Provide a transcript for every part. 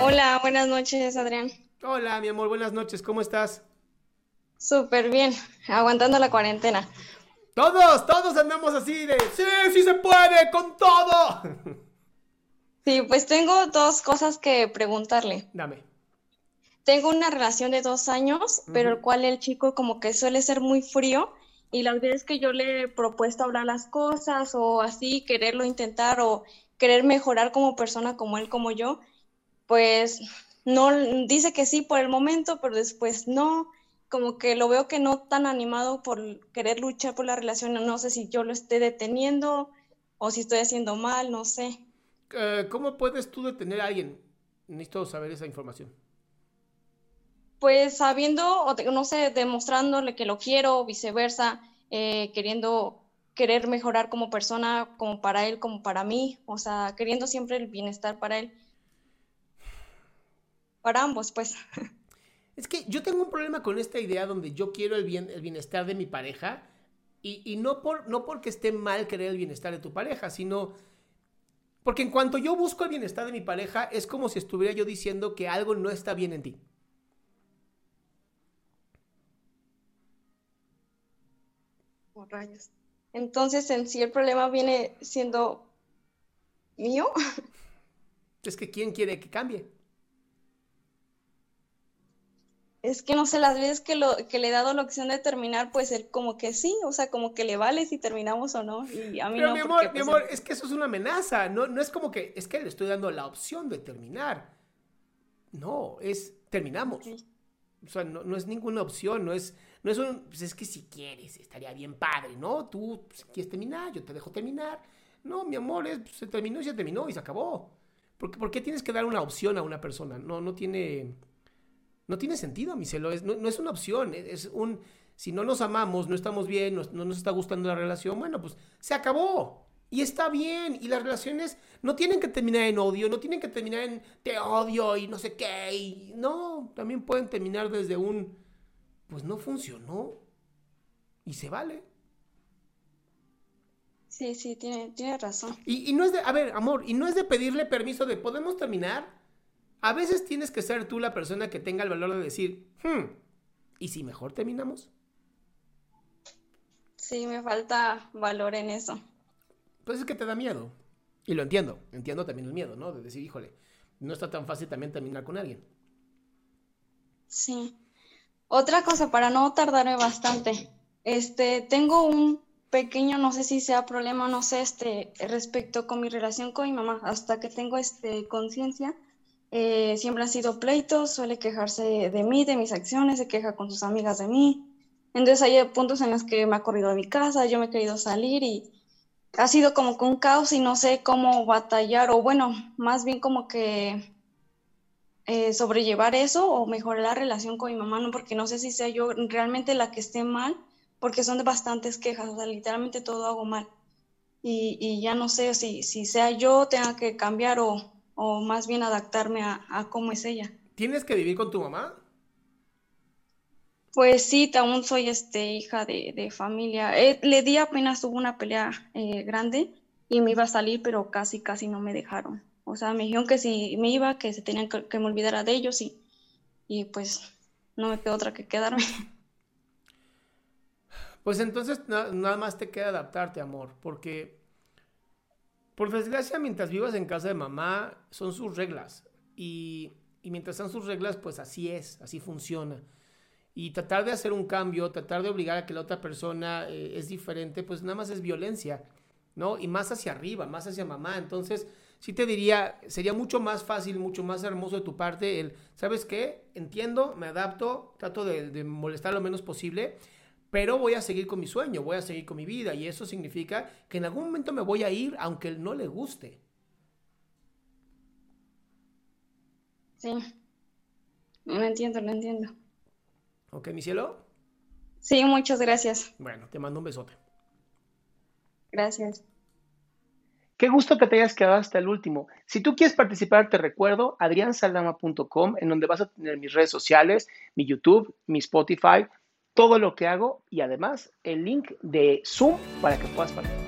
Hola, buenas noches, Adrián. Hola, mi amor, buenas noches, ¿cómo estás? Súper bien, aguantando la cuarentena. Todos andamos así de, sí, sí se puede, con todo. Sí, pues tengo dos cosas que preguntarle. Dame. Tengo una relación de 2 años, pero el cual el chico como que suele ser muy frío, y las veces que yo le he propuesto hablar las cosas o así, quererlo intentar o querer mejorar como persona, como él, como yo, pues no, dice que sí por el momento, pero después no, como que lo veo que no tan animado por querer luchar por la relación. No sé si yo lo esté deteniendo o si estoy haciendo mal, no sé. ¿Cómo puedes tú detener a alguien? Necesito saber esa información. Pues sabiendo, o no sé, demostrándole que lo quiero, o viceversa, querer mejorar como persona, como para él, como para mí, o sea, queriendo siempre el bienestar para él. Para ambos, pues. Es que yo tengo un problema con esta idea donde yo quiero el bienestar de mi pareja, y no porque esté mal querer el bienestar de tu pareja, sino porque en cuanto yo busco el bienestar de mi pareja, es como si estuviera yo diciendo que algo no está bien en ti. Rayos. Entonces, en sí, el problema viene siendo mío. Es que ¿quién quiere que cambie? Es que no sé, las veces que le he dado la opción de terminar, pues él como que sí, o sea, como que le vale si terminamos o no. Y a mí pero no, mi amor, es que eso es una amenaza. No es como que, es que le estoy dando la opción de terminar. No, es terminamos. Okay. O sea, no es ninguna opción, no es un, pues es que si quieres, estaría bien padre, ¿no? Tú pues, quieres terminar, yo te dejo terminar. No, mi amor, pues, se terminó y se acabó. ¿Por qué tienes que dar una opción a una persona? No tiene sentido, mi celo. No es una opción, es un, si no nos amamos, no estamos bien, no nos está gustando la relación, bueno, pues se acabó. Y está bien, y las relaciones no tienen que terminar en odio, no tienen que terminar en te odio y no sé qué, y no, también pueden terminar desde un, pues no funcionó, y se vale. Sí, tiene razón. Y no es de, a ver, amor, y no es de pedirle permiso de ¿podemos terminar? A veces tienes que ser tú la persona que tenga el valor de decir, ¿y si mejor terminamos? Sí, me falta valor en eso. Pues es que te da miedo, y lo entiendo también el miedo, ¿no? De decir, híjole, no está tan fácil también terminar con alguien. Sí. Otra cosa, para no tardarme bastante, tengo un pequeño, no sé si sea problema, no sé, respecto con mi relación con mi mamá, hasta que tengo conciencia, siempre han sido pleitos, suele quejarse de mí, de mis acciones, se queja con sus amigas de mí, entonces hay puntos en los que me ha corrido de mi casa, yo me he querido salir y ha sido como que un caos y no sé cómo batallar o bueno, más bien como que sobrellevar eso o mejorar la relación con mi mamá, no porque no sé si sea yo realmente la que esté mal, porque son de bastantes quejas, o sea, literalmente todo hago mal y ya no sé si sea yo tenga que cambiar o o más bien adaptarme a cómo es ella. ¿Tienes que vivir con tu mamá? Pues sí, aún soy hija de familia. Le di apenas tuvo una pelea grande y me iba a salir, pero casi no me dejaron. O sea, me dijeron que si me iba, que se tenían que me olvidara de ellos y pues no me quedó otra que quedarme. Pues entonces nada más te queda adaptarte, amor, porque por desgracia mientras vivas en casa de mamá son sus reglas y mientras sean sus reglas pues así es, así funciona. Y tratar de hacer un cambio, tratar de obligar a que la otra persona es diferente, pues nada más es violencia, ¿no? Y más hacia arriba, más hacia mamá. Entonces, sí te diría, sería mucho más fácil, mucho más hermoso de tu parte el, ¿sabes qué? Entiendo, me adapto, trato de molestar lo menos posible, pero voy a seguir con mi sueño, voy a seguir con mi vida. Y eso significa que en algún momento me voy a ir, aunque él no le guste. Sí, lo entiendo. ¿Ok, mi cielo? Sí, muchas gracias. Bueno, te mando un besote. Gracias. Qué gusto que te hayas quedado hasta el último. Si tú quieres participar, te recuerdo adriansaldama.com, en donde vas a tener mis redes sociales, mi YouTube, mi Spotify, todo lo que hago y además el link de Zoom para que puedas participar.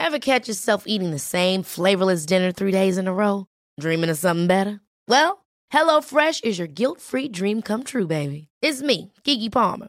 Ever catch yourself eating the same flavorless dinner 3 days in a row? Dreaming of something better? Well, HelloFresh is your guilt-free dream come true, baby. It's me, Kiki Palmer.